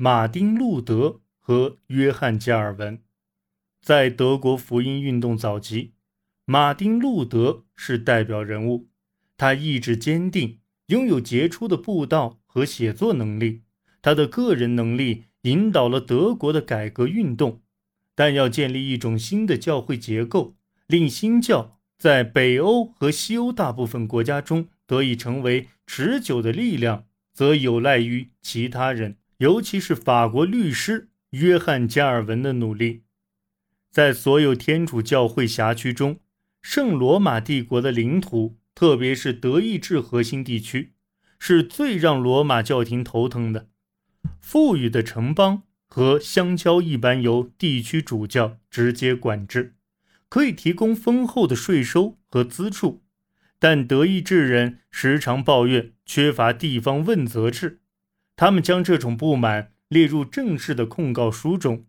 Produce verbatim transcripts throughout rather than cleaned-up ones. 马丁·路德和约翰·加尔文。在德国福音运动早期，马丁·路德是代表人物，他意志坚定，拥有杰出的布道和写作能力，他的个人能力引导了德国的改革运动。但要建立一种新的教会结构，令新教在北欧和西欧大部分国家中得以成为持久的力量，则有赖于其他人，尤其是法国律师约翰·加尔文的努力。在所有天主教会辖区中，圣罗马帝国的领土，特别是德意志核心地区，是最让罗马教廷头疼的。富裕的城邦和乡郊一般由地区主教直接管制，可以提供丰厚的税收和资助，但德意志人时常抱怨缺乏地方问责制，他们将这种不满列入正式的控告书中，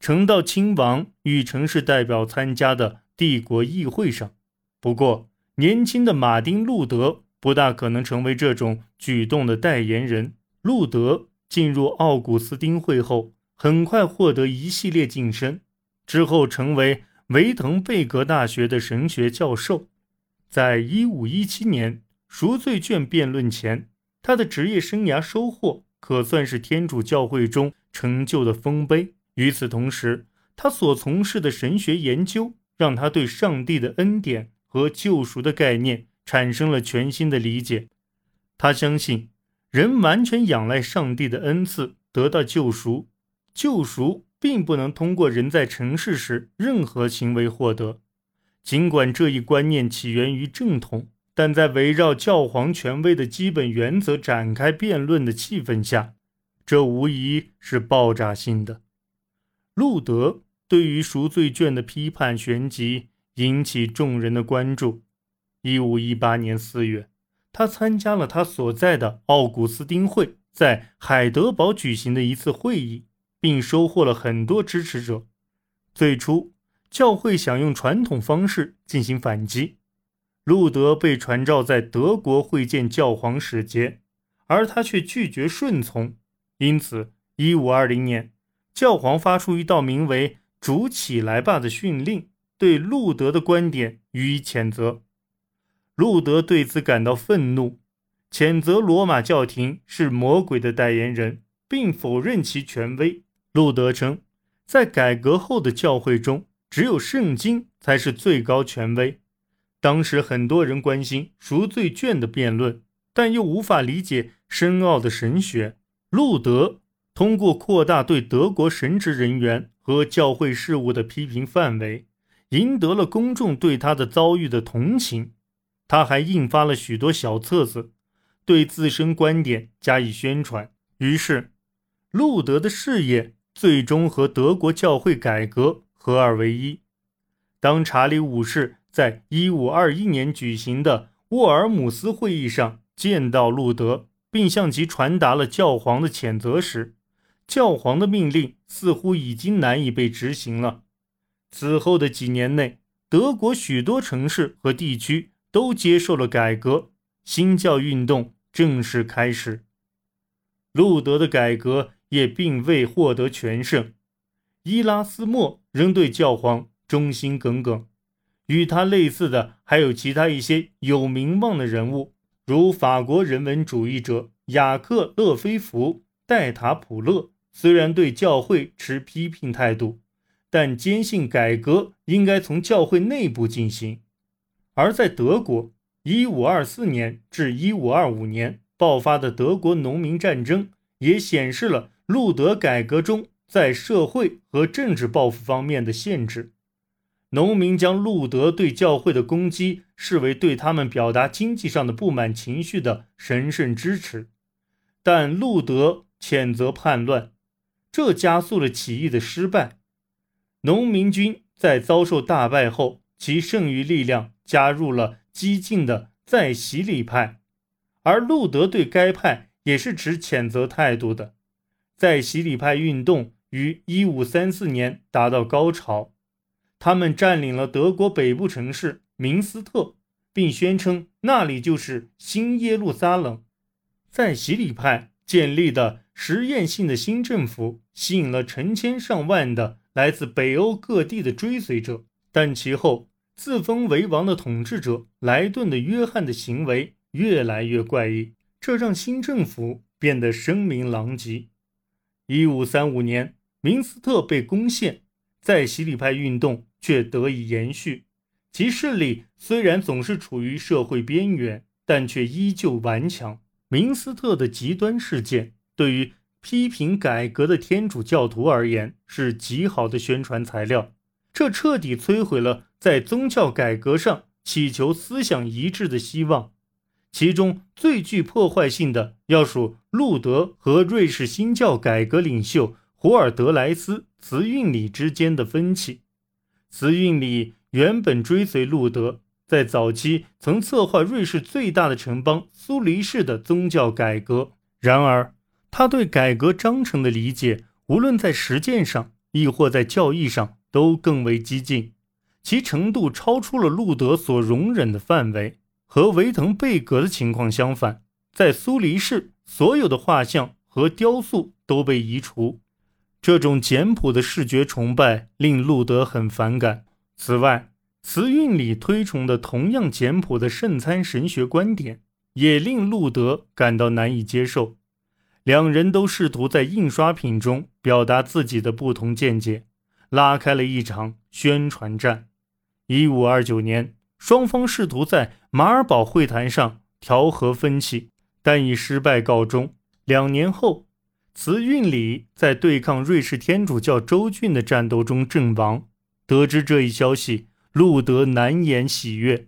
呈到亲王与城市代表参加的帝国议会上。不过，年轻的马丁·路德不大可能成为这种举动的代言人。路德进入奥古斯丁会后，很快获得一系列晋升，之后成为维滕贝格大学的神学教授。在一五一七年赎罪券辩论前，他的职业生涯收获可算是天主教会中成就的丰碑。与此同时，他所从事的神学研究让他对上帝的恩典和救赎的概念产生了全新的理解。他相信人完全仰赖上帝的恩赐得到救赎，救赎并不能通过人在尘世时任何行为获得。尽管这一观念起源于正统，但在围绕教皇权威的基本原则展开辩论的气氛下，这无疑是爆炸性的。路德对于赎罪券的批判旋即引起众人的关注。一五一八年四月，他参加了他所在的奥古斯丁会在海德堡举行的一次会议，并收获了很多支持者。最初教会想用传统方式进行反击，路德被传召在德国会见教皇使节，而他却拒绝顺从。因此一五二零年，教皇发出一道名为“主起来吧”的训令，对路德的观点予以谴责。路德对此感到愤怒，谴责罗马教廷是魔鬼的代言人，并否认其权威。路德称，在改革后的教会中，只有圣经才是最高权威。当时很多人关心赎罪券的辩论，但又无法理解深奥的神学。路德通过扩大对德国神职人员和教会事务的批评范围，赢得了公众对他的遭遇的同情。他还印发了许多小册子，对自身观点加以宣传。于是，路德的事业最终和德国教会改革合二为一。当查理五世在一五二一年举行的沃尔姆斯会议上见到路德，并向其传达了教皇的谴责时，教皇的命令似乎已经难以被执行了。此后的几年内，德国许多城市和地区都接受了改革，新教运动正式开始。路德的改革也并未获得全胜，伊拉斯谟仍对教皇忠心耿耿。与他类似的还有其他一些有名望的人物，如法国人文主义者雅克·勒菲弗、戴塔普勒，虽然对教会持批评态度，但坚信改革应该从教会内部进行。而在德国，一五二四年至一五二五年爆发的德国农民战争，也显示了路德改革中在社会和政治抱负方面的限制。农民将路德对教会的攻击视为对他们表达经济上的不满情绪的神圣支持，但路德谴责叛乱，这加速了起义的失败。农民军在遭受大败后，其剩余力量加入了激进的再洗礼派，而路德对该派也是持谴责态度的。再洗礼派运动于一五三四年达到高潮，他们占领了德国北部城市明斯特，并宣称那里就是新耶路撒冷。再洗礼派建立的实验性的新政府吸引了成千上万的来自北欧各地的追随者，但其后自封为王的统治者莱顿的约翰的行为越来越怪异，这让新政府变得声名狼藉。一五三五年，明斯特被攻陷，在洗礼派运动却得以延续，其势力虽然总是处于社会边缘，但却依旧顽强。明斯特的极端事件对于批评改革的天主教徒而言是极好的宣传材料，这彻底摧毁了在宗教改革上祈求思想一致的希望。其中最具破坏性的要数路德和瑞士新教改革领袖胡尔德莱斯慈运里之间的分歧。慈运里原本追随路德，在早期曾策划瑞士最大的城邦苏黎世的宗教改革，然而他对改革章程的理解，无论在实践上亦或在教义上都更为激进，其程度超出了路德所容忍的范围。和维滕贝格的情况相反，在苏黎世所有的画像和雕塑都被移除，这种简朴的视觉崇拜令路德很反感。此外，慈运里推崇的同样简朴的圣餐神学观点也令路德感到难以接受，两人都试图在印刷品中表达自己的不同见解，拉开了一场宣传战。一五二九年，双方试图在马尔堡会谈上调和分歧，但以失败告终。两年后，慈运里在对抗瑞士天主教州郡的战斗中阵亡。得知这一消息，路德难掩喜悦。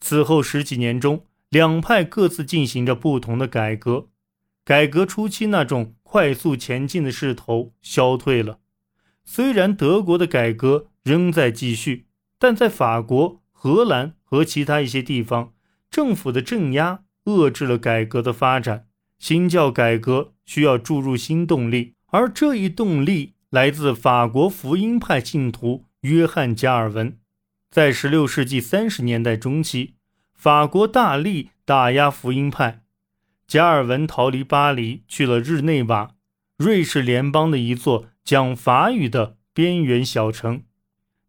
此后十几年中，两派各自进行着不同的改革，改革初期那种快速前进的势头消退了。虽然德国的改革仍在继续，但在法国、荷兰和其他一些地方，政府的镇压遏制了改革的发展。新教改革需要注入新动力，而这一动力来自法国福音派信徒约翰·加尔文。在十六世纪三十年代中期，法国大力打压福音派，加尔文逃离巴黎，去了日内瓦，瑞士联邦的一座讲法语的边缘小城。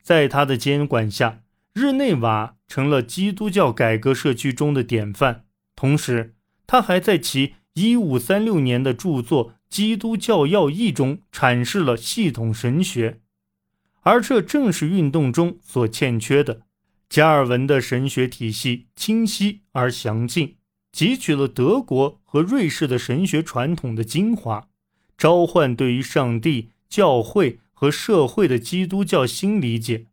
在他的监管下，日内瓦成了基督教改革社区中的典范。同时，他还在其一五三六年的著作《基督教要义》中阐释了系统神学，而这正是运动中所欠缺的。加尔文的神学体系清晰而详尽，汲取了德国和瑞士的神学传统的精华，召唤对于上帝、教会和社会的基督教新理解，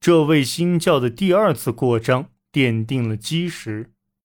这为新教的第二次扩张奠定了基石。